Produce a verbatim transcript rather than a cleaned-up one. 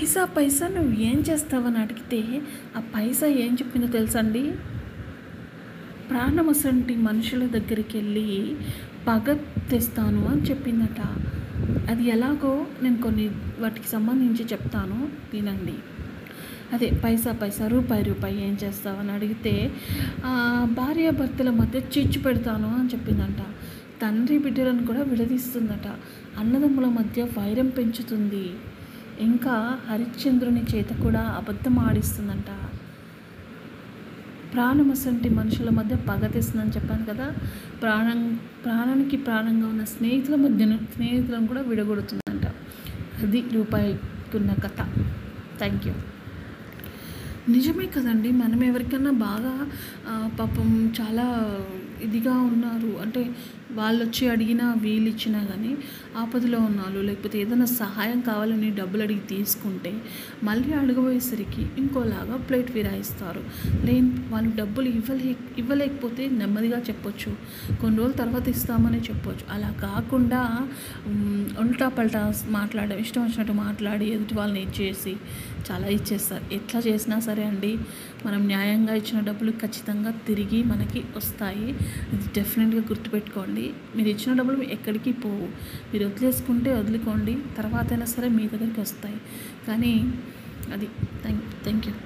పైసా పైసా నువ్వు ఏం చేస్తావని అడిగితే ఆ పైసా ఏం చెప్పిందో తెలుసండి. ప్రాణమసంటి మనుషుల దగ్గరికి వెళ్ళి పగ తెస్తాను అని చెప్పిందట. అది ఎలాగో నేను కొన్ని వాటికి సంబంధించి చెప్తాను, తినండి. అదే పైసా పైసా రూపాయి రూపాయి ఏం చేస్తావని అడిగితే భార్యాభర్తల మధ్య చిచ్చు పెడతాను అని చెప్పిందంట. తండ్రి బిడ్డలను కూడా విడదీస్తుందట. అన్నదమ్ముల మధ్య వైరం పెంచుతుంది. ఇంకా హరిశ్చంద్రుని చేత కూడా అబద్ధం ఆడిస్తుందంట. ప్రాణమసంటి మనుషుల మధ్య పగ తెస్తుందని చెప్పాను కదా. ప్రాణం ప్రాణానికి ప్రాణంగా ఉన్న స్నేహితుల మధ్యను స్నేహితులను కూడా విడగొడుతుందంట. అది రూపాయికున్న కథ. Thank you. నిజమే కదండి, మనం ఎవరికన్నా బాగా పాపం చాలా ఇదిగా ఉన్నారు అంటే వాళ్ళు వచ్చి అడిగినా వీలు ఇచ్చినా కానీ ఆపదలో ఉన్నాళ్ళు, లేకపోతే ఏదైనా సహాయం కావాలని డబ్బులు అడిగి తీసుకుంటే మళ్ళీ అడగబోయేసరికి ఇంకోలాగా ప్లేట్ విరాయిస్తారు. లేని వాళ్ళు డబ్బులు ఇవ్వలే ఇవ్వలేకపోతే నెమ్మదిగా చెప్పొచ్చు, కొన్ని రోజుల తర్వాత ఇస్తామని చెప్పొచ్చు. అలా కాకుండా ఉల్టా పల్టా మాట్లాడడం, ఇష్టం వచ్చినట్టు మాట్లాడి ఎదుటి వాళ్ళని ఇచ్చేసి చాలా ఇచ్చేస్తారు. ఎట్లా చేసినా సరే అండి, మనం న్యాయంగా ఇచ్చిన డబ్బులు ఖచ్చితంగా తిరిగి మనకి వస్తాయి. ఇది డెఫినెట్గా గుర్తుపెట్టుకోండి. మీరు ఇచ్చిన డబ్బులు ఎక్కడికి పోవు. మీరు వదిలేసుకుంటే వదులుకోండి, తర్వాత అయినా సరే మీ దగ్గరికి వస్తాయి. కానీ అది థ్యాంక్ థ్యాంక్ యూ.